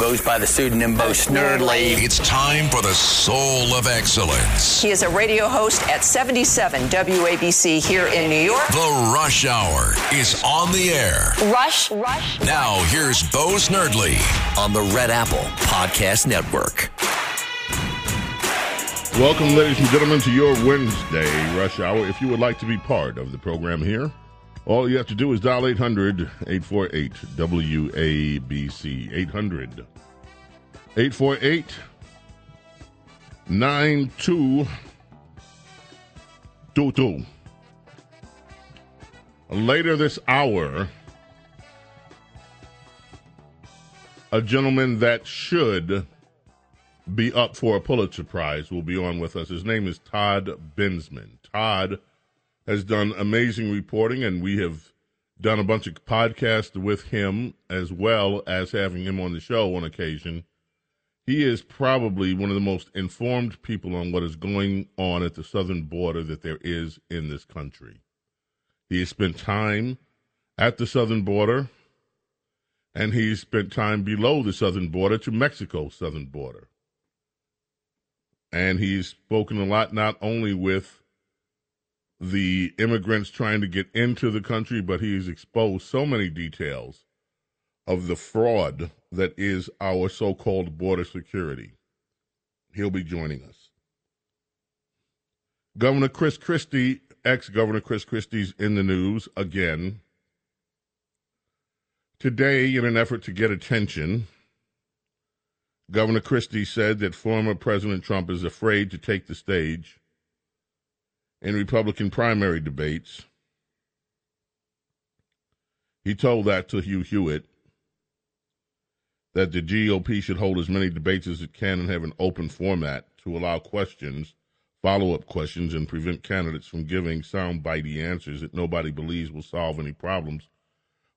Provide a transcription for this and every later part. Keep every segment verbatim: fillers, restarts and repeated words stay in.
goes by the pseudonym Bo Snerdley. It's time for the Soul of Excellence. He is a radio host at seventy-seven W A B C here in New York. The Rush Hour is on the air. Rush, Rush. Now here's Bo Snerdley on the Red Apple Podcast Network. Welcome, ladies and gentlemen, to your Wednesday Rush Hour. If you would like to be part of the program here, all you have to do is dial eight hundred, eight four eight, W A B C, eight hundred, eight four eight, nine two two two. Later this hour, a gentleman that should be up for a Pulitzer Prize will be on with us. His name is Todd Bensman. Todd has done amazing reporting, and we have done a bunch of podcasts with him as well as having him on the show on occasion. He is probably one of the most informed people on what is going on at the southern border that there is in this country. He has spent time at the southern border, and he spent time below the southern border to Mexico's southern border. And he's spoken a lot, not only with the immigrants trying to get into the country, but he's exposed so many details of the fraud that is our so-called border security. He'll be joining us. Governor Chris Christie, ex-Governor Chris Christie's in the news again. Today, in an effort to get attention, Governor Christie said that former President Trump is afraid to take the stage in Republican primary debates. He told that to Hugh Hewitt, that the G O P should hold as many debates as it can and have an open format to allow questions, follow-up questions, and prevent candidates from giving sound-bitey answers that nobody believes will solve any problems.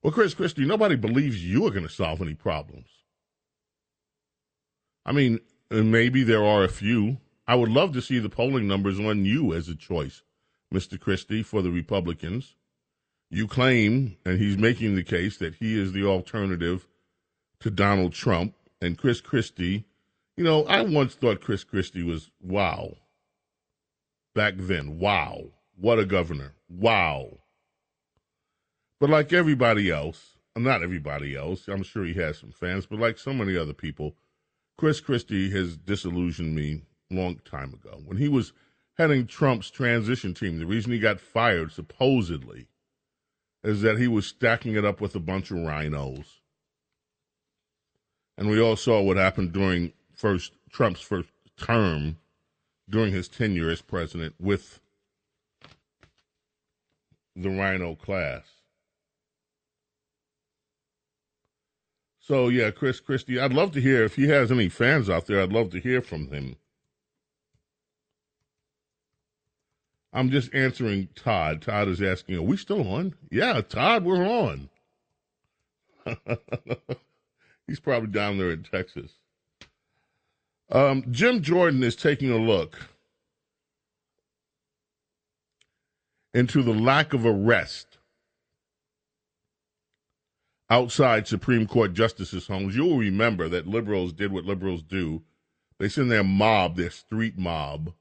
Well, Chris Christie, nobody believes you are going to solve any problems. I mean, maybe there are a few. I would love to see the polling numbers on you as a choice, Mister Christie, for the Republicans. You claim, and he's making the case, that he is the alternative to Donald Trump. And Chris Christie, you know, I once thought Chris Christie was, wow, back then, wow, what a governor, wow. But like everybody else, not everybody else, I'm sure he has some fans, but like so many other people, Chris Christie has disillusioned me a long time ago. When he was heading Trump's transition team, the reason he got fired, supposedly, is that he was stacking it up with a bunch of rhinos. And we all saw what happened during first Trump's first term, during his tenure as president, with the rhino class. So, yeah, Chris Christie, I'd love to hear, if he has any fans out there, I'd love to hear from him. I'm just answering Todd. Todd is asking, are we still on? Yeah, Todd, we're on. He's probably down there in Texas. Um, Jim Jordan is taking a look into the lack of arrest outside Supreme Court justices' homes. You'll remember that liberals did what liberals do. They send their mob, their street mob,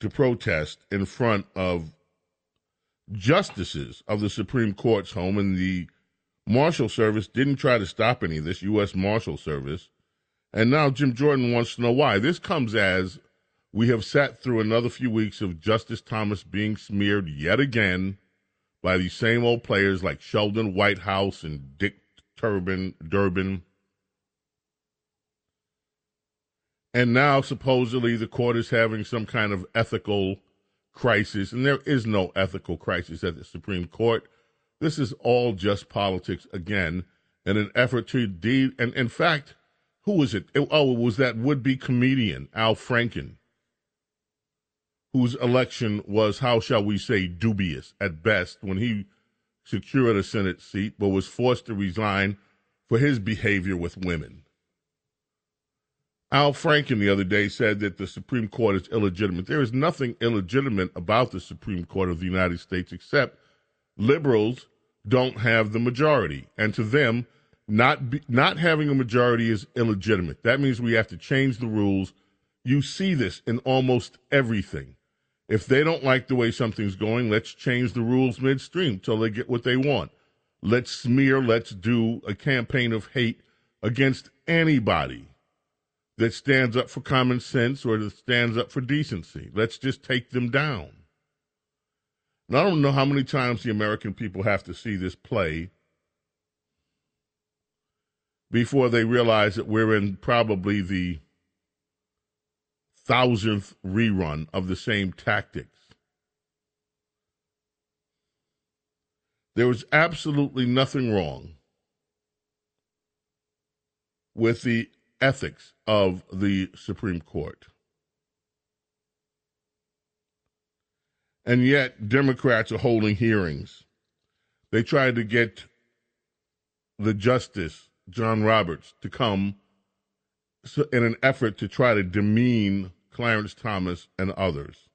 to protest in front of justices of the Supreme Court's home, and the Marshal Service didn't try to stop any of this, U S Marshal Service. And now Jim Jordan wants to know why. This comes as we have sat through another few weeks of Justice Thomas being smeared yet again by these same old players like Sheldon Whitehouse and Dick Turbin, Durbin. And now, supposedly, the court is having some kind of ethical crisis, and there is no ethical crisis at the Supreme Court. This is all just politics, again, in an effort to de- and in fact, who was it? Oh, it was that would-be comedian, Al Franken, whose election was, how shall we say, dubious at best when he secured a Senate seat but was forced to resign for his behavior with women. Al Franken the other day said that the Supreme Court is illegitimate. There is nothing illegitimate about the Supreme Court of the United States except liberals don't have the majority. And to them, Not be, not having a majority is illegitimate. That means we have to change the rules. You see this in almost everything. If they don't like the way something's going, let's change the rules midstream until they get what they want. Let's smear, let's do a campaign of hate against anybody that stands up for common sense or that stands up for decency. Let's just take them down. And I don't know how many times the American people have to see this play before they realize that we're in probably the thousandth rerun of the same tactics. There was absolutely nothing wrong with the ethics of the Supreme Court. And yet, Democrats are holding hearings. They tried to get the justice, John Roberts, to come in an effort to try to demean Clarence Thomas and others.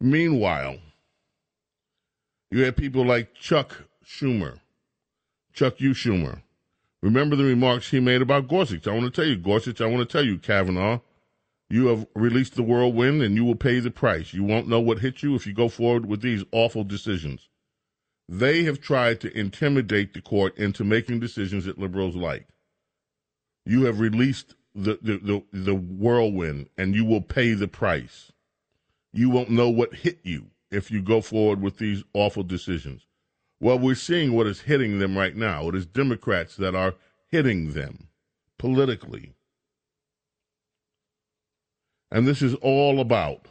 Meanwhile, you had people like Chuck Schumer, Chuck U. Schumer. Remember the remarks he made about Gorsuch. I want to tell you, Gorsuch, I want to tell you, Kavanaugh, you have released the whirlwind and you will pay the price. You won't know what hit you if you go forward with these awful decisions. They have tried to intimidate the court into making decisions that liberals like. You have released the, the, the, the whirlwind and you will pay the price. You won't know what hit you if you go forward with these awful decisions. Well, we're seeing what is hitting them right now. It is Democrats that are hitting them politically. And this is all about,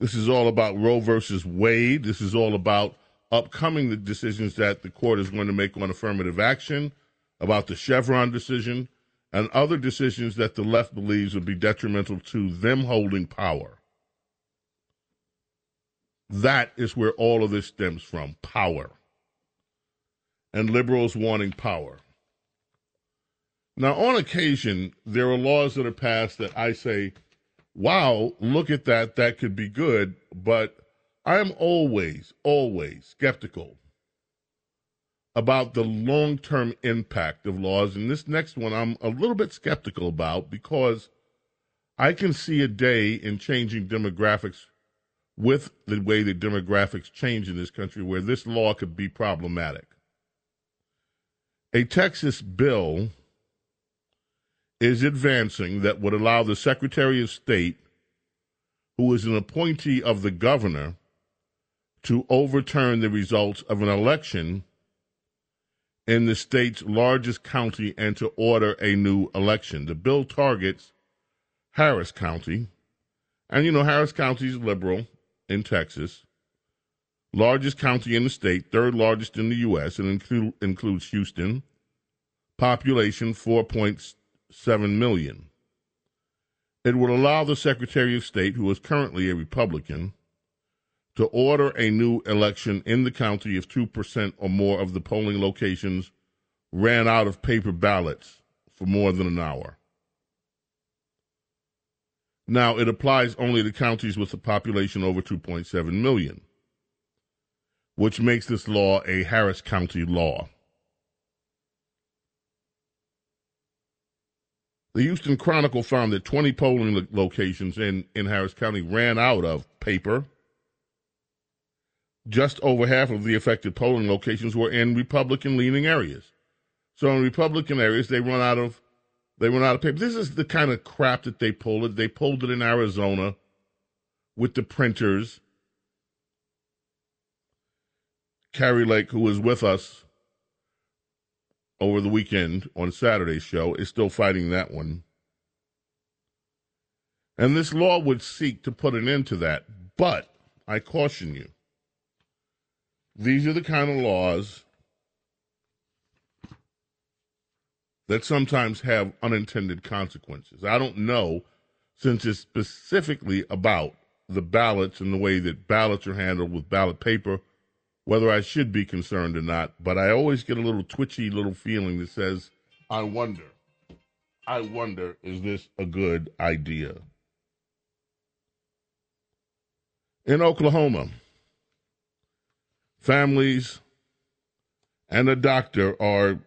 this is all about Roe versus Wade. This is all about upcoming the decisions that the court is going to make on affirmative action, about the Chevron decision, and other decisions that the left believes would be detrimental to them holding power. That is where all of this stems from, power. And liberals wanting power. Now, on occasion, there are laws that are passed that I say, wow, look at that, that could be good, but I am always, always skeptical about the long-term impact of laws. And this next one I'm a little bit skeptical about because I can see a day in changing demographics with the way the demographics change in this country where this law could be problematic. A Texas bill is advancing that would allow the Secretary of State, who is an appointee of the governor, to overturn the results of an election in the state's largest county and to order a new election. The bill targets Harris County, and you know Harris County is liberal, in Texas, largest county in the state, third largest in the U S, and include, includes Houston, population four point seven million. It would allow the Secretary of State, who is currently a Republican, to order a new election in the county if two percent or more of the polling locations ran out of paper ballots for more than an hour. Now, it applies only to counties with a population over two point seven million, which makes this law a Harris County law. The Houston Chronicle found that twenty polling lo- locations in, in Harris County ran out of paper. Just over half of the affected polling locations were in Republican-leaning areas. So in Republican areas, they run out of They went out of paper. This is the kind of crap that they pulled. They pulled it in Arizona with the printers. Carrie Lake, who was with us over the weekend on Saturday's show, is still fighting that one. And this law would seek to put an end to that. But I caution you, these are the kind of laws that sometimes have unintended consequences. I don't know, since it's specifically about the ballots and the way that ballots are handled with ballot paper, whether I should be concerned or not, but I always get a little twitchy little feeling that says, I wonder, I wonder, is this a good idea? In Oklahoma, families and a doctor are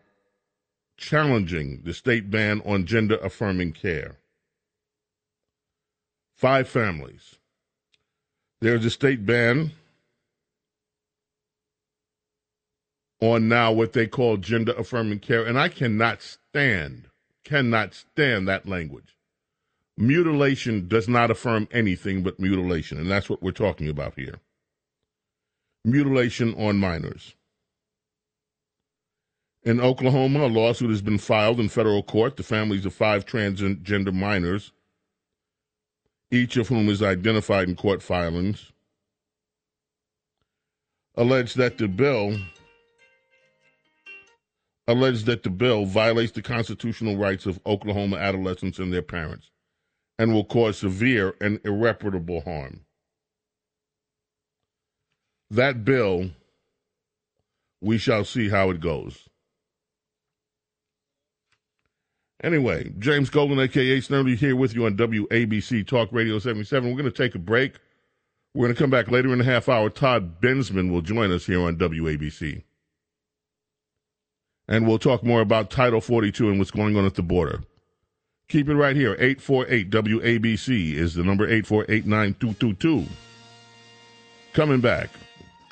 challenging the state ban on gender-affirming care. Five families. There's a state ban on now what they call gender-affirming care, and I cannot stand, cannot stand that language. Mutilation does not affirm anything but mutilation, and that's what we're talking about here. Mutilation on minors. In Oklahoma, a lawsuit has been filed in federal court. The families of five transgender minors, each of whom is identified in court filings, allege that the bill, allege that the bill violates the constitutional rights of Oklahoma adolescents and their parents, and will cause severe and irreparable harm. That bill, we shall see how it goes. Anyway, James Golden, a k a. Snerdley, here with you on W A B C Talk Radio seventy-seven. We're going to take a break. We're going to come back later in a half hour. Todd Bensman will join us here on W A B C. And we'll talk more about Title forty-two and what's going on at the border. Keep it right here. eight four eight W A B C is the number, eight four eight, nine two two two. Coming back.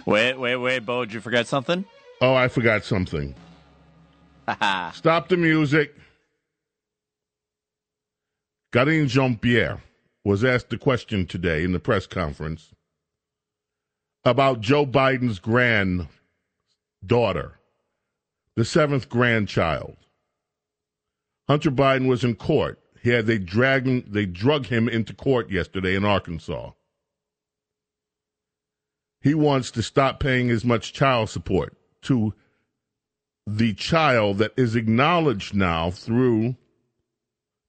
Wait, wait, wait, Bo, did you forget something? Oh, I forgot something. Stop the music. Karine Jean-Pierre was asked a question today in the press conference about Joe Biden's granddaughter, the seventh grandchild. Hunter Biden was in court. He had they dragged him, they drug him into court yesterday in Arkansas. He wants to stop paying as much child support to the child that is acknowledged now through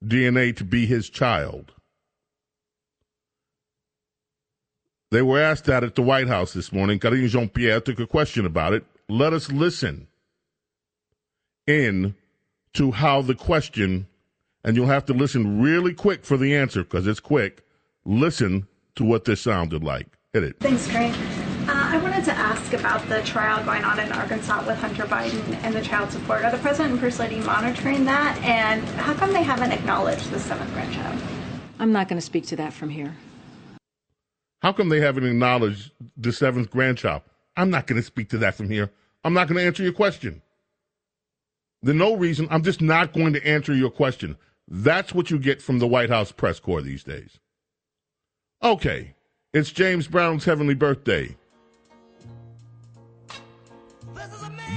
D N A to be his child. They were asked that at the White House this morning. Karine Jean-Pierre took a question about it. Let us listen in to how the question, and you'll have to listen really quick for the answer because it's quick. Listen to what this sounded like. Hit it. Thanks, Craig. Uh, I wanted to ask about the trial going on in Arkansas with Hunter Biden and the child support. Are the president and first lady monitoring that? And how come they haven't acknowledged the seventh grandchild? I'm not going to speak to that from here. How come they haven't acknowledged the seventh grandchild? I'm not going to speak to that from here. I'm not going to answer your question. There's no reason. I'm just not going to answer your question. That's what you get from the White House press corps these days. Okay, it's James Brown's heavenly birthday.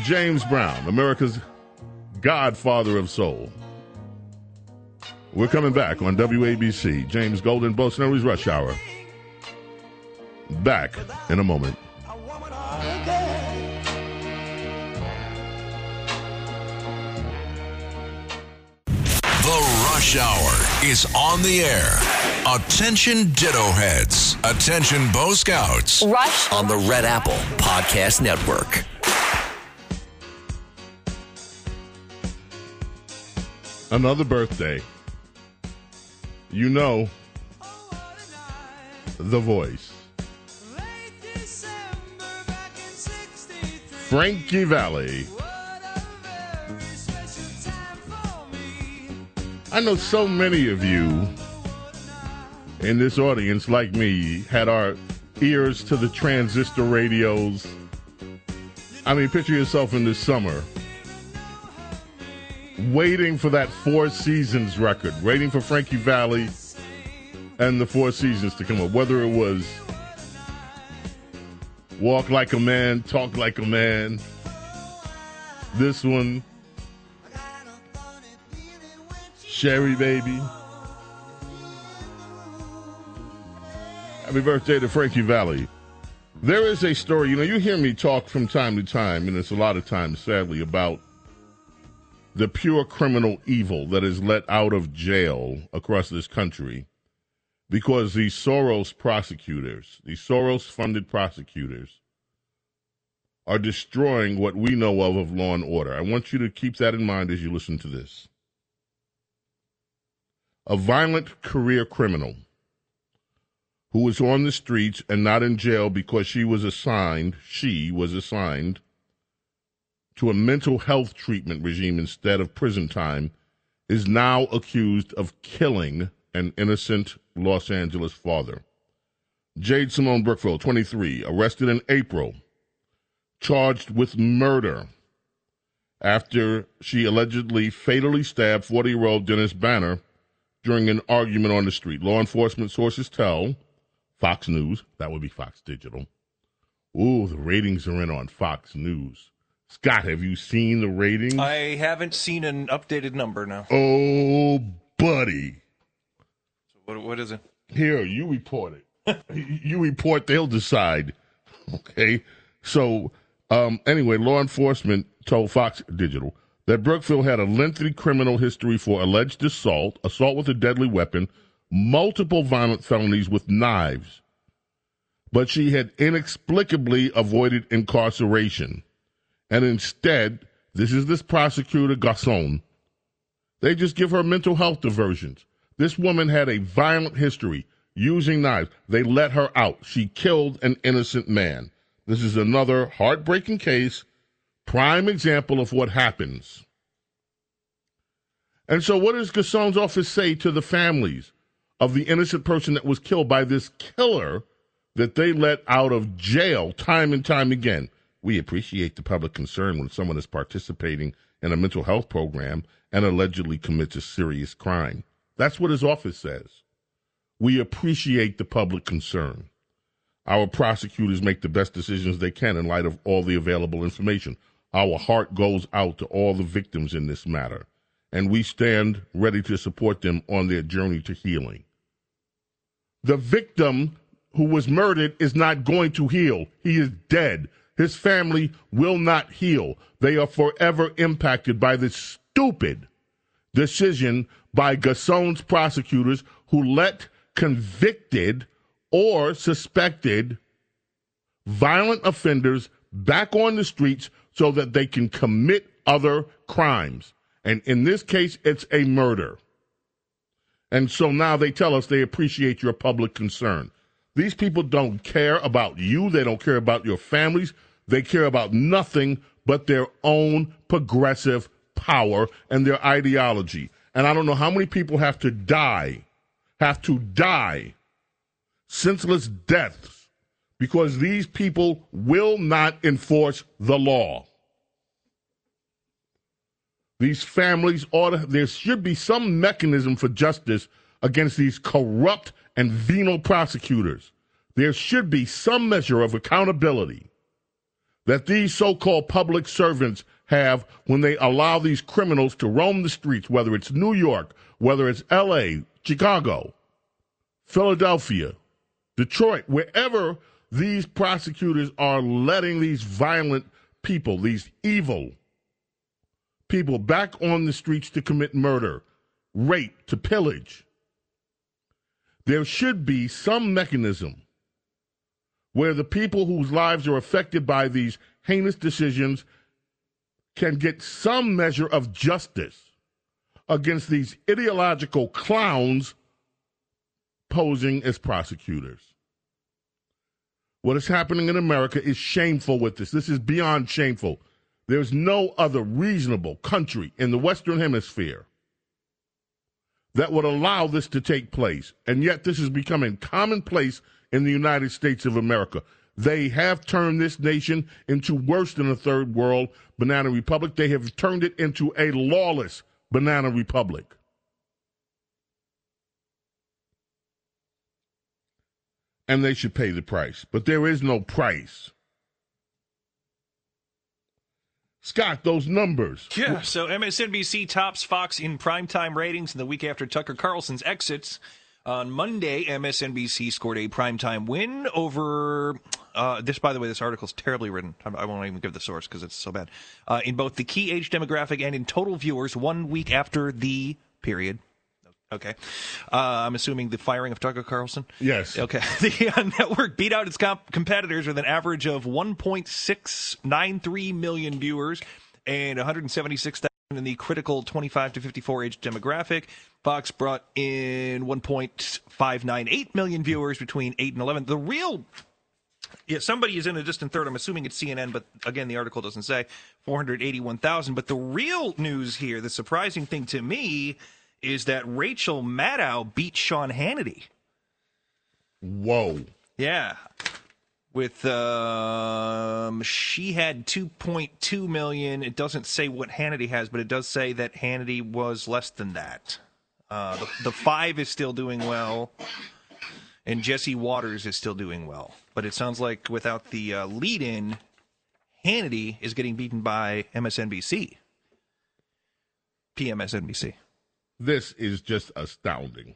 James Brown, America's godfather of soul. We're coming back on W A B C. James Golden, Bo Snerdley's Rush Hour. Back in a moment. The Rush Hour is on the air. Attention Ditto Heads. Attention Bo Scouts. Rush on the Red Apple Podcast Network. Another birthday. You know, The Voice. Frankie Valli. I know so many of you in this audience, like me, had our ears to the transistor radios. I mean, picture yourself in the summer, waiting for that Four Seasons record, waiting for Frankie Valli and the Four Seasons to come up. Whether it was Walk Like a Man, Talk Like a Man, this one, Sherry Baby. Happy birthday to Frankie Valli. There is a story, you know, you hear me talk from time to time, and it's a lot of times, sadly, about the pure criminal evil that is let out of jail across this country because these Soros prosecutors, these Soros-funded prosecutors, are destroying what we know of of law and order. I want you to keep that in mind as you listen to this. A violent career criminal who was on the streets and not in jail because she was assigned, she was assigned to a mental health treatment regime instead of prison time, is now accused of killing an innocent Los Angeles father. Jade Simone Brookfield, twenty-three, arrested in April, charged with murder after she allegedly fatally stabbed forty-year-old Dennis Banner during an argument on the street. Law enforcement sources tell Fox News, that would be Fox Digital. Ooh, the ratings are in on Fox News. Scott, have you seen the ratings? I haven't seen an updated number now. Oh, buddy. So what, what is it? Here, you report it. You report, they'll decide. Okay. So, um, anyway, law enforcement told Fox Digital that Brookfield had a lengthy criminal history for alleged assault, assault with a deadly weapon, multiple violent felonies with knives, but she had inexplicably avoided incarceration. And instead, this is this prosecutor, Garcon, they just give her mental health diversions. This woman had a violent history using knives. They let her out. She killed an innocent man. This is another heartbreaking case. Prime example of what happens. And so what does Garcon's office say to the families of the innocent person that was killed by this killer that they let out of jail time and time again? We appreciate the public concern when someone is participating in a mental health program and allegedly commits a serious crime. That's what his office says. We appreciate the public concern. Our prosecutors make the best decisions they can in light of all the available information. Our heart goes out to all the victims in this matter, and we stand ready to support them on their journey to healing. The victim who was murdered is not going to heal. He is dead. His family will not heal. They are forever impacted by this stupid decision by Garcon's prosecutors who let convicted or suspected violent offenders back on the streets so that they can commit other crimes. And in this case, it's a murder. And so now they tell us they appreciate your public concern. These people don't care about you. They don't care about your families. They care about nothing but their own progressive power and their ideology. And I don't know how many people have to die, have to die, senseless deaths, because these people will not enforce the law. These families ought to, there should be some mechanism for justice against these corrupt and venal prosecutors. There should be some measure of accountability that these so-called public servants have when they allow these criminals to roam the streets, whether it's New York, whether it's L A, Chicago, Philadelphia, Detroit, wherever these prosecutors are letting these violent people, these evil people back on the streets to commit murder, rape, to pillage. There should be some mechanism where the people whose lives are affected by these heinous decisions can get some measure of justice against these ideological clowns posing as prosecutors. What is happening in America is shameful with this. This is beyond shameful. There's no other reasonable country in the Western Hemisphere that would allow this to take place. And yet this is becoming commonplace in the United States of America. They have turned this nation into worse than a third world banana republic. They have turned it into a lawless banana republic. And they should pay the price. But there is no price. Scott, those numbers. Yeah, so M S N B C tops Fox in primetime ratings in the week after Tucker Carlson's exits. On Monday, M S N B C scored a primetime win over... Uh, this, by the way, this article's terribly written. I won't even give the source because it's so bad. Uh, in both the key age demographic and in total viewers one week after the period. Okay. Uh, I'm assuming the firing of Tucker Carlson? Yes. Okay. The uh, network beat out its comp- competitors with an average of one point six nine three million viewers and one hundred seventy-six thousand in the critical twenty-five to fifty-four age demographic. Fox brought in one point five nine eight million viewers between eight and eleven. The real Yeah, somebody is in a distant third. I'm assuming it's C N N, but again, the article doesn't say. four hundred eighty-one thousand. But the real news here, the surprising thing to me, is that Rachel Maddow beat Sean Hannity. Whoa. Yeah. With, um, she had two point two million. It doesn't say what Hannity has, but it does say that Hannity was less than that. Uh, the, the five is still doing well, and Jesse Waters is still doing well. But it sounds like without the uh, lead-in, Hannity is getting beaten by M S N B C. P M S N B C. This is just astounding.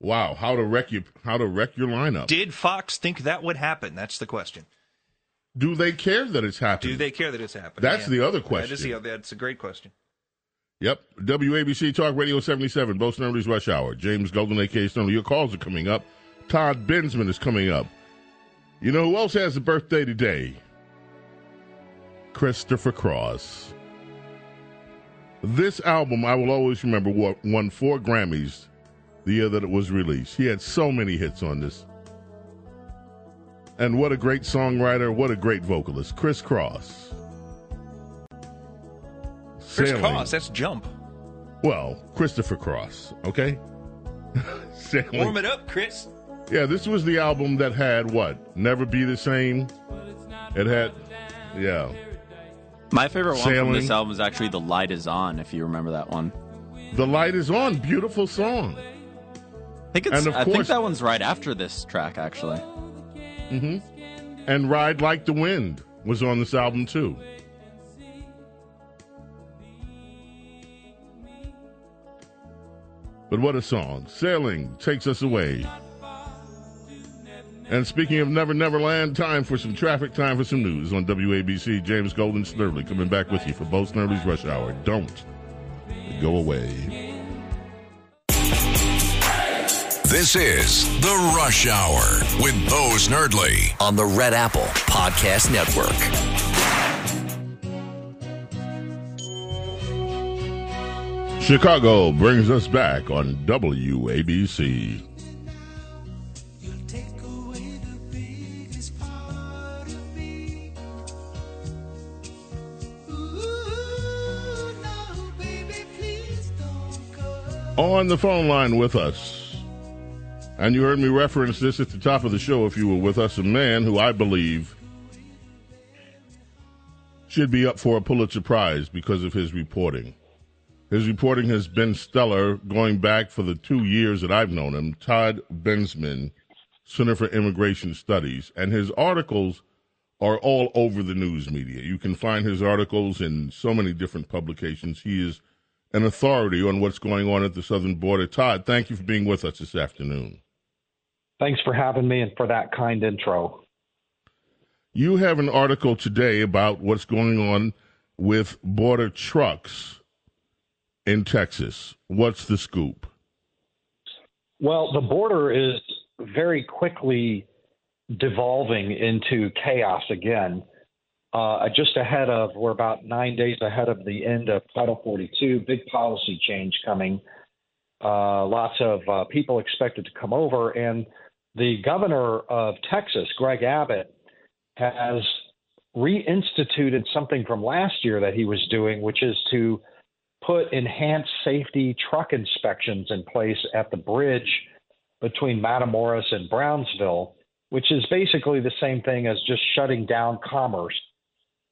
Wow, how to wreck your how to wreck your lineup. Did Fox think that would happen? That's the question. Do they care that it's happening? Do they care that it's happening? That's yeah. the other question. That is the, that's a great question. Yep. W A B C Talk Radio seventy-seven, Bo Snerdley's Rush Hour. James Golden, a k a. Snerdley. Your calls are coming up. Todd Bensman is coming up. You know who else has a birthday today? Christopher Cross. This album, I will always remember, won four Grammys the year that it was released. He had so many hits on this. And what a great songwriter, what a great vocalist. Chris Cross. Chris Sailing. Cross, that's Jump. Well, Christopher Cross, okay? Warm it up, Chris. Yeah, this was the album that had what? Never Be the Same. It had, yeah. My favorite one Sailing. From this album is actually The Light Is On, if you remember that one. The Light Is On, beautiful song. I think, it's, and of I course, think that one's right after this track, actually. Mm-hmm. And Ride Like the Wind was on this album, too. But what a song. Sailing takes us away. And speaking of Never Never Land, time for some traffic, time for some news on W A B C. James Golden, Snerdley, coming back with you for Bo Snerdley's Rush Hour. Don't go away. This is The Rush Hour with Bo Snerdley on the Red Apple Podcast Network. Chicago brings us back on W A B C. You'll take away the biggest part of me. Ooh, no, baby, please don't go. On the phone line with us. And you heard me reference this at the top of the show if you were with us, a man who I believe should be up for a Pulitzer Prize because of his reporting. His reporting has been stellar going back for the two years that I've known him, Todd Bensman, Center for Immigration Studies. And his articles are all over the news media. You can find his articles in so many different publications. He is an authority on what's going on at the southern border. Todd, thank you for being with us this afternoon. Thanks for having me and for that kind intro. You have an article today about what's going on with border trucks in Texas. What's the scoop? Well, the border is very quickly devolving into chaos again. Uh, just ahead of, we're about nine days ahead of the end of Title forty-two, big policy change coming. Uh, lots of uh, people expected to come over. And the governor of Texas, Greg Abbott, has reinstituted something from last year that he was doing, which is to put enhanced safety truck inspections in place at the bridge between Matamoros and Brownsville, which is basically the same thing as just shutting down commerce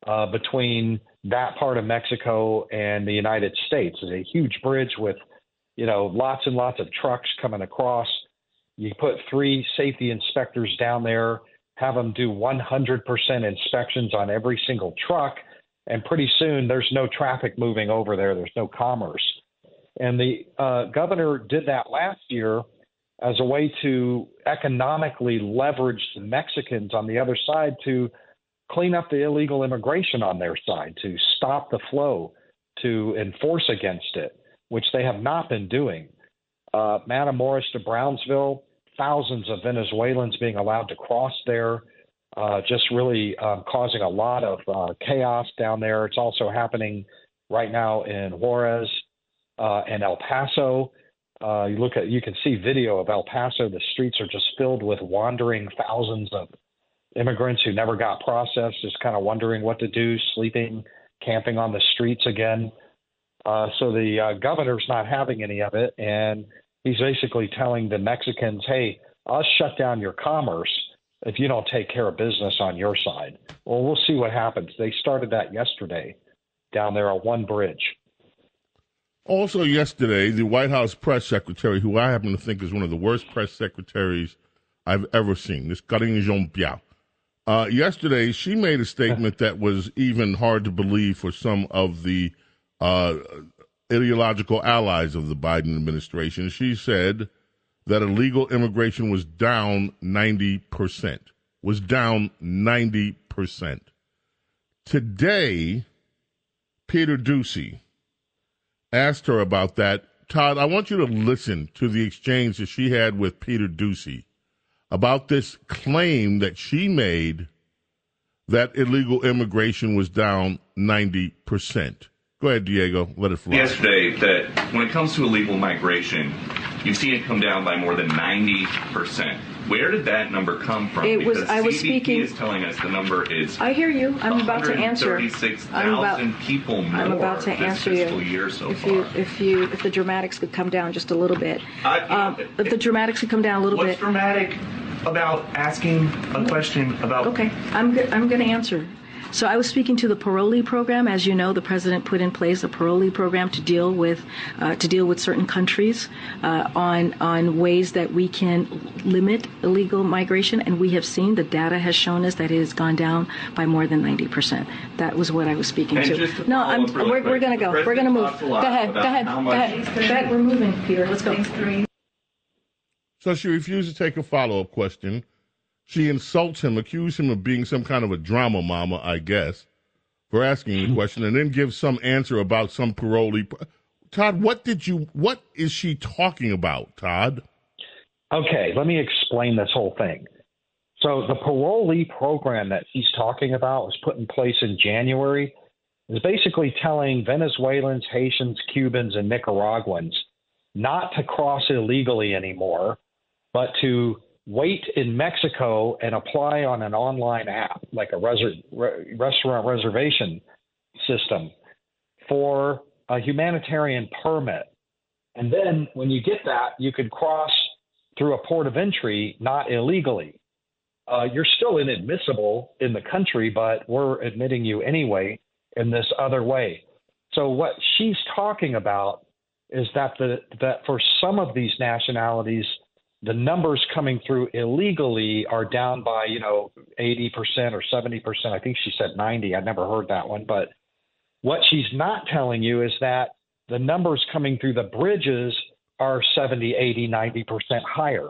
Uh, between that part of Mexico and the United States. It's a huge bridge with, you know, lots and lots of trucks coming across. You put three safety inspectors down there, have them do one hundred percent inspections on every single truck, and pretty soon there's no traffic moving over there. There's no commerce. And the uh, governor did that last year as a way to economically leverage the Mexicans on the other side to clean up the illegal immigration on their side, to stop the flow, to enforce against it, which they have not been doing. Uh, Matamoros to Brownsville, thousands of Venezuelans being allowed to cross there, uh, just really uh, causing a lot of uh, chaos down there. It's also happening right now in Juarez uh, and El Paso. Uh, you look at, you can see video of El Paso. The streets are just filled with wandering thousands of immigrants who never got processed, just kind of wondering what to do, sleeping, camping on the streets again. Uh, so the uh, governor's not having any of it. And he's basically telling the Mexicans, hey, I'll shut down your commerce if you don't take care of business on your side. Well, we'll see what happens. They started that yesterday down there on one bridge. Also yesterday, the White House press secretary, who I happen to think is one of the worst press secretaries I've ever seen, this Karine Jean-Pierre, uh, yesterday she made a statement that was even hard to believe for some of the uh, ideological allies of the Biden administration. She said that illegal immigration was down ninety percent, was down ninety percent. Today, Peter Ducey asked her about that. Todd, I want you to listen to the exchange that she had with Peter Ducey about this claim that she made that illegal immigration was down ninety percent. Go ahead, Diego. Let it fly. Yesterday, that when it comes to illegal migration, you've seen it come down by more than ninety percent. Where did that number come from? It was, because I was C B P speaking. Is telling us the number is. I hear you. I'm about to answer. I'm about, people more I'm about to answer you. Year so if far. you. If you, if the dramatics could come down just a little bit. I, um, it, if the dramatics could come down a little what's bit. What's dramatic about asking a question about? Okay, I'm go- I'm going to answer. So I was speaking to the parolee program. As you know, the president put in place a parolee program to deal with uh, to deal with certain countries uh, on on ways that we can limit illegal migration. And we have seen the data has shown us that it has gone down by more than ninety percent. That was what I was speaking and to. No, I'm, really we're, we're going to go. We're going to move. Go ahead. Go ahead. Go ahead. Go ahead. We're moving, Peter. Let's go. So she refused to take a follow-up question. She insults him, accuses him of being some kind of a drama mama, I guess, for asking the question, and then gives some answer about some parolee. Todd, what did you? What is she talking about, Todd? Okay, let me explain this whole thing. So the parolee program that he's talking about was put in place in January. It's basically telling Venezuelans, Haitians, Cubans, and Nicaraguans not to cross illegally anymore, but to wait in Mexico and apply on an online app, like a res- re- restaurant reservation system, for a humanitarian permit. And then when you get that, you could cross through a port of entry, not illegally. Uh, you're still inadmissible in the country, but we're admitting you anyway in this other way. So what she's talking about is that the that for some of these nationalities, the numbers coming through illegally are down by, you know, eighty percent or seventy percent. I think she said ninety. I never heard that one. But what she's not telling you is that the numbers coming through the bridges are seventy, eighty, ninety percent higher.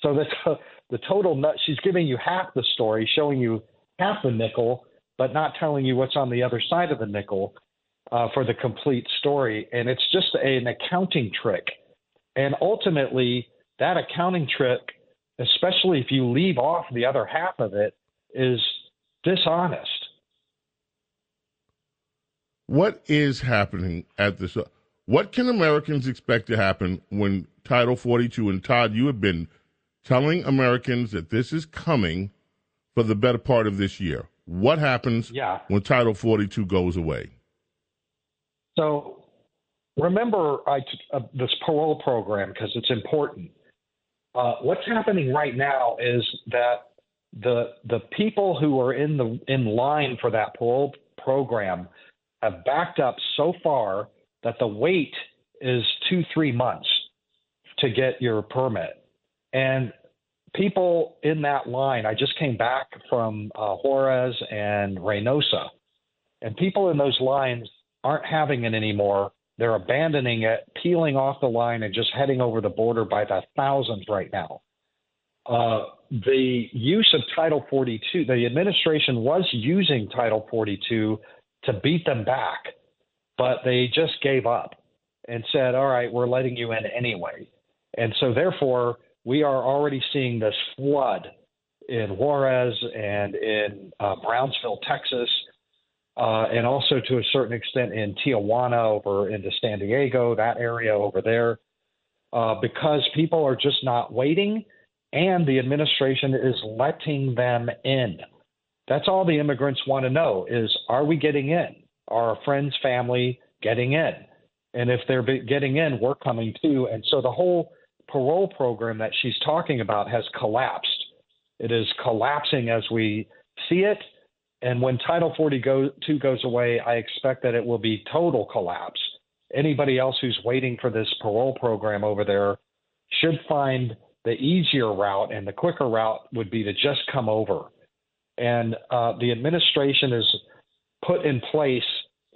So that's uh, the total nut. She's giving you half the story, showing you half the nickel, but not telling you what's on the other side of the nickel uh, for the complete story. And it's just a, an accounting trick. And ultimately, that accounting trick, especially if you leave off the other half of it, is dishonest. What is happening at this? What can Americans expect to happen when Title forty-two, and Todd, you have been telling Americans that this is coming for the better part of this year. What happens yeah. when Title forty-two goes away? So remember I, uh, this parole program, because it's important. Uh, what's happening right now is that the the people who are in the in line for that parole program have backed up so far that the wait is two, three months to get your permit. And people in that line, I just came back from uh, Juarez and Reynosa, and people in those lines aren't having it anymore. They're abandoning it, peeling off the line, and just heading over the border by the thousands right now. Uh, the use of Title forty-two, the administration was using Title forty-two to beat them back, but they just gave up and said, all right, we're letting you in anyway. And so therefore, we are already seeing this flood in Juarez and in uh, Brownsville, Texas, Uh, and also to a certain extent in Tijuana over into San Diego, that area over there. uh, because people are just not waiting, and the administration is letting them in. That's all the immigrants want to know is, are we getting in? Are our friends, family getting in? And if they're getting in, we're coming too. And so the whole parole program that she's talking about has collapsed. It is collapsing as we see it. And when Title forty-two goes away, I expect that it will be total collapse. Anybody else who's waiting for this parole program over there should find the easier route, and the quicker route would be to just come over. And uh, the administration has put in place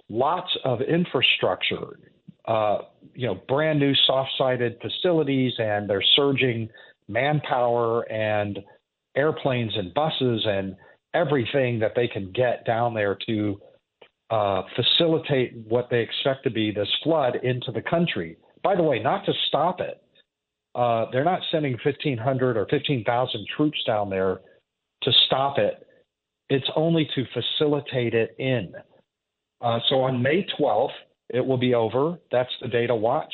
lots of infrastructure, uh, you know, brand new soft-sided facilities, and they're surging manpower and airplanes and buses and everything that they can get down there to uh, facilitate what they expect to be this flood into the country. By the way, not to stop it. Uh, they're not sending fifteen hundred or fifteen thousand troops down there to stop it. It's only to facilitate it in. Uh, so on May twelfth, it will be over. That's the day to watch.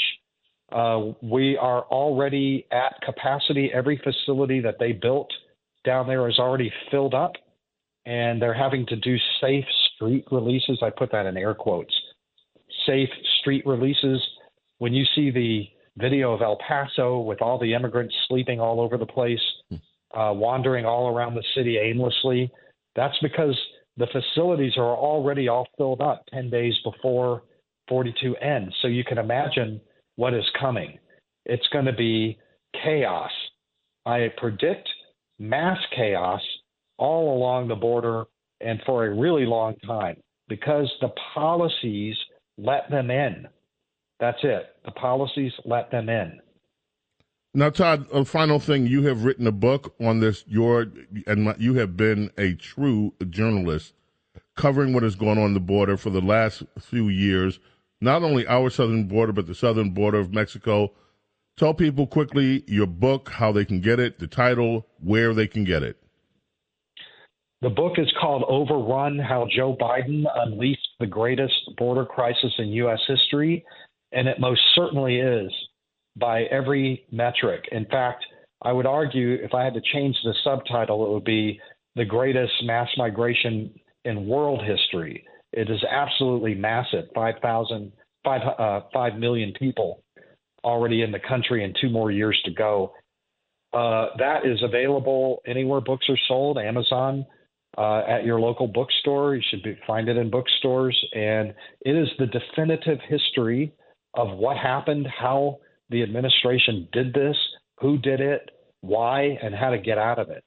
Uh, we are already at capacity. Every facility that they built down there is already filled up, and they're having to do safe street releases. I put that in air quotes, safe street releases. When you see the video of El Paso with all the immigrants sleeping all over the place, uh, wandering all around the city aimlessly, that's because the facilities are already all filled up ten days before forty-two ends. So you can imagine what is coming. It's going to be chaos. I predict mass chaos all along the border, and for a really long time, because the policies let them in. That's it. The policies let them in. Now, Todd, a final thing. You have written a book on this, your, and my, you have been a true journalist covering what has gone on the border for the last few years, not only our southern border, but the southern border of Mexico. Tell people quickly your book, how they can get it, the title, where they can get it. The book is called Overrun, How Joe Biden Unleashed the Greatest Border Crisis in U S History, and it most certainly is, by every metric. In fact, I would argue if I had to change the subtitle, it would be the greatest mass migration in world history. It is absolutely massive. five thousand, five, uh, five million people already in the country and two more years to go. Uh, that is available anywhere books are sold, Amazon, uh, at your local bookstore. You should be, find it in bookstores. And it is the definitive history of what happened, how the administration did this, who did it, why, and how to get out of it.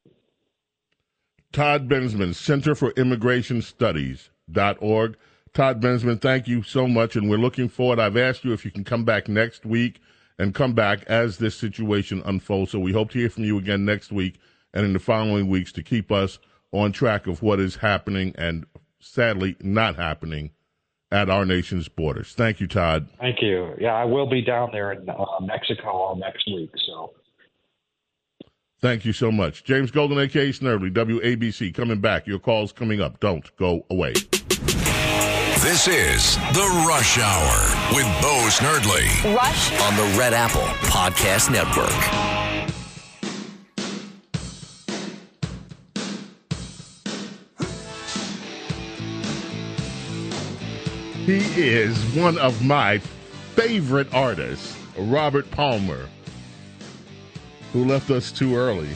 Todd Bensman, Center for Immigration Studies dot org. Todd Bensman, thank you so much, and we're looking forward. I've asked you if you can come back next week and come back as this situation unfolds. So we hope to hear from you again next week and in the following weeks to keep us on track of what is happening and sadly not happening at our nation's borders. Thank you, Todd. Thank you. Yeah, I will be down there in uh, Mexico all next week. So, thank you so much. James Golden, a k a. Snerdley, W A B C, coming back. Your call's coming up. Don't go away. This is The Rush Hour with Bo Snerdley. Rush on the Red Apple Podcast Network. He is one of my favorite artists, Robert Palmer, who left us too early.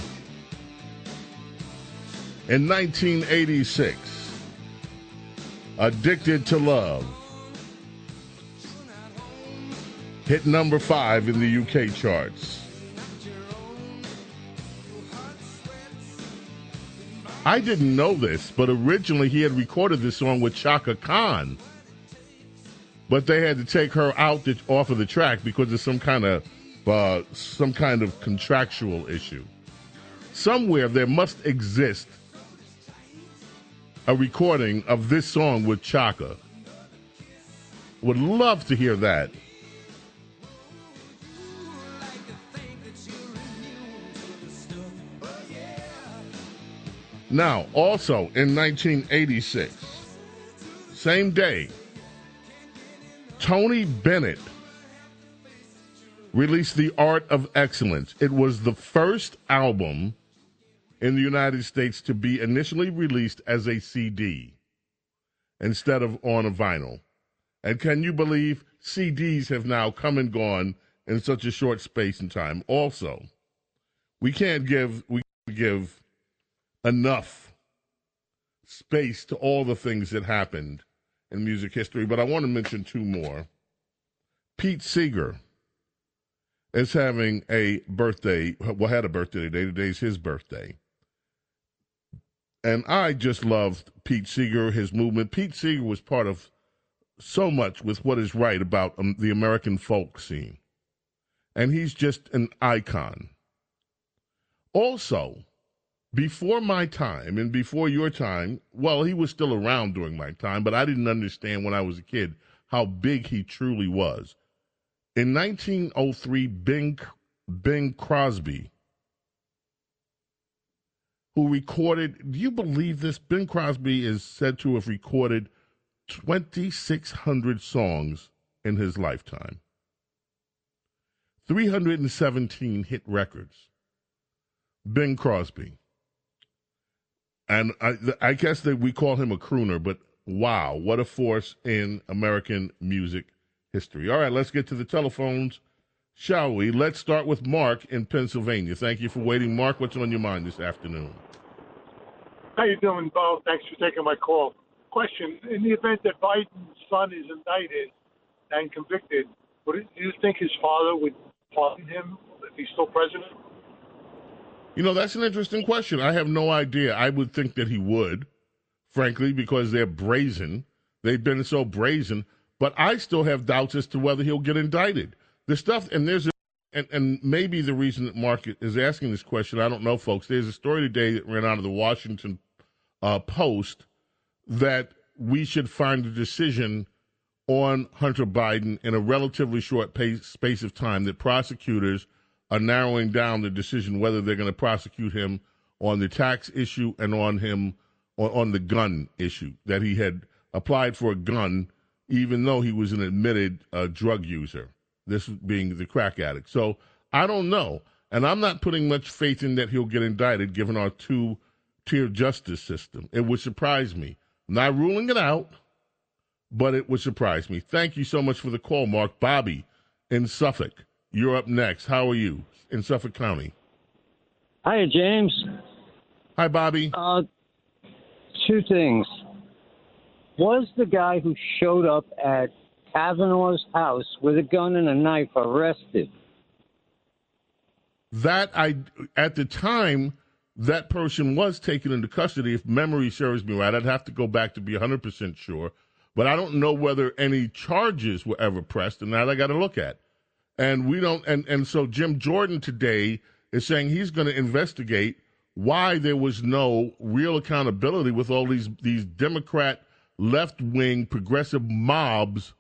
In nineteen eighty-six, Addicted to Love hit number five in the U K charts. I didn't know this, but originally he had recorded this song with Chaka Khan. But they had to take her out the, off of the track because of some kind of uh, some kind of contractual issue. Somewhere there must exist a recording of this song with Chaka. Would love to hear that. Now, also in nineteen eighty-six, same day, Tony Bennett released The Art of Excellence. It was the first album in the United States to be initially released as a C D instead of on a vinyl. And can you believe C Ds have now come and gone in such a short space and time? Also, we can't give we can't give enough space to all the things that happened in music history, but I want to mention two more. Pete Seeger is having a birthday, well, had a birthday today. Today's his birthday. And I just loved Pete Seeger, his movement. Pete Seeger was part of so much with what is right about um, the American folk scene. And he's just an icon. Also, before my time and before your time, well, he was still around during my time, but I didn't understand when I was a kid how big he truly was. In nineteen oh three, Bing, Bing Crosby, who recorded, do you believe this? Bing Crosby is said to have recorded twenty-six hundred songs in his lifetime. three hundred seventeen hit records. Bing Crosby. And I, I guess that we call him a crooner, but wow, what a force in American music history. All right, let's get to the telephones, shall we? Let's start with Mark in Pennsylvania. Thank you for waiting. Mark, what's on your mind this afternoon? How you doing, Bo? Thanks for taking my call. Question, in the event that Biden's son is indicted and convicted, would it, do you think his father would pardon him if he's still president? You know, that's an interesting question. I have no idea. I would think that he would, frankly, because they're brazen. They've been so brazen. But I still have doubts as to whether he'll get indicted. The stuff, and there's, a, and, and maybe the reason that Mark is asking this question, I don't know, folks. There's a story today that ran out of the Washington uh, Post that we should find a decision on Hunter Biden in a relatively short pace, space of time, that prosecutors are narrowing down the decision whether they're going to prosecute him on the tax issue and on him on, on the gun issue, that he had applied for a gun even though he was an admitted uh, drug user, this being the crack addict. So I don't know, and I'm not putting much faith in that he'll get indicted given our two-tier justice system. It would surprise me. Not ruling it out, but it would surprise me. Thank you so much for the call, Mark. Bobby in Suffolk, you're up next. How are you in Suffolk County? Hi, James. Hi, Bobby. Uh, two things. Was the guy who showed up at Kavanaugh's house with a gun and a knife arrested? That I, at the time, that person was taken into custody. If memory serves me right, I'd have to go back to be one hundred percent sure. But I don't know whether any charges were ever pressed, and that I got to look at. And we don't. And, and so Jim Jordan today is saying he's going to investigate why there was no real accountability with all these these Democrat left-wing progressive mobs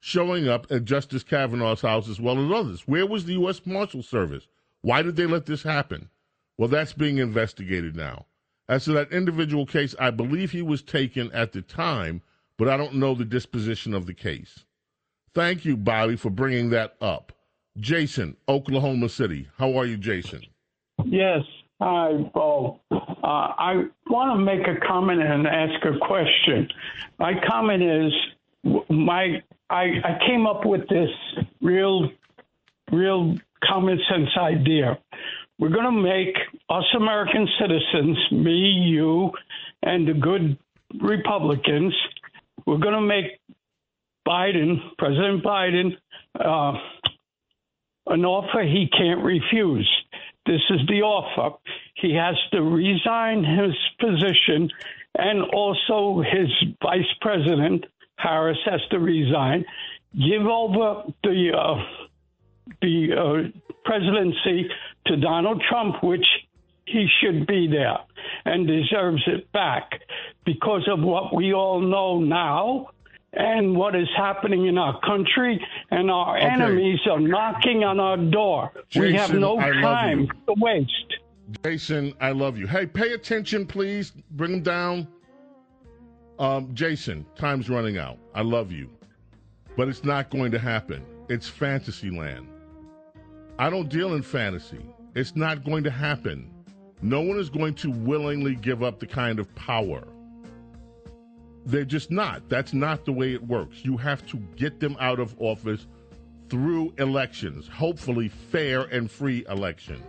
showing up at Justice Kavanaugh's house as well as others. Where was the U S Marshal Service? Why did they let this happen? Well, that's being investigated now. As to that individual case, I believe he was taken at the time, but I don't know the disposition of the case. Thank you, Bobby, for bringing that up. Jason, Oklahoma City. How are you, Jason? Yes. Hi, Bo. Uh, I want to make a comment and ask a question. My comment is, my I, I came up with this real, real common sense idea. We're going to make us American citizens, me, you, and the good Republicans, we're going to make Biden, President Biden, uh, an offer he can't refuse. This is the offer. He has to resign his position, and also his vice president, Harris, has to resign, give over the uh, the uh, presidency to Donald Trump, which he should be there and deserves it back because of what we all know now and what is happening in our country, and our okay. enemies are knocking on our door. Jason, we have no I time to waste. Jason, I love you. Hey, pay attention, please. Bring them down. Um, Jason, time's running out. I love you. But it's not going to happen. It's fantasy land. I don't deal in fantasy. It's not going to happen. No one is going to willingly give up the kind of power. They're just not. That's not the way it works. You have to get them out of office through elections, hopefully fair and free elections,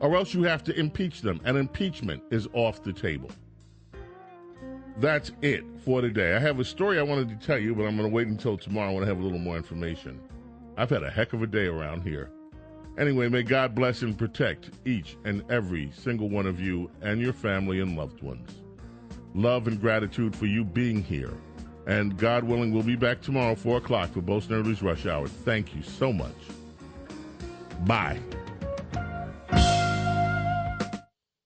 or else you have to impeach them, and impeachment is off the table. That's it for today. I have a story I wanted to tell you, but I'm going to wait until tomorrow when I have a little more information. I've had a heck of a day around here. Anyway, may God bless and protect each and every single one of you and your family and loved ones. Love and gratitude for you being here. And God willing, we'll be back tomorrow, four o'clock, for Bo Snerdley's Rush Hour. Thank you so much. Bye.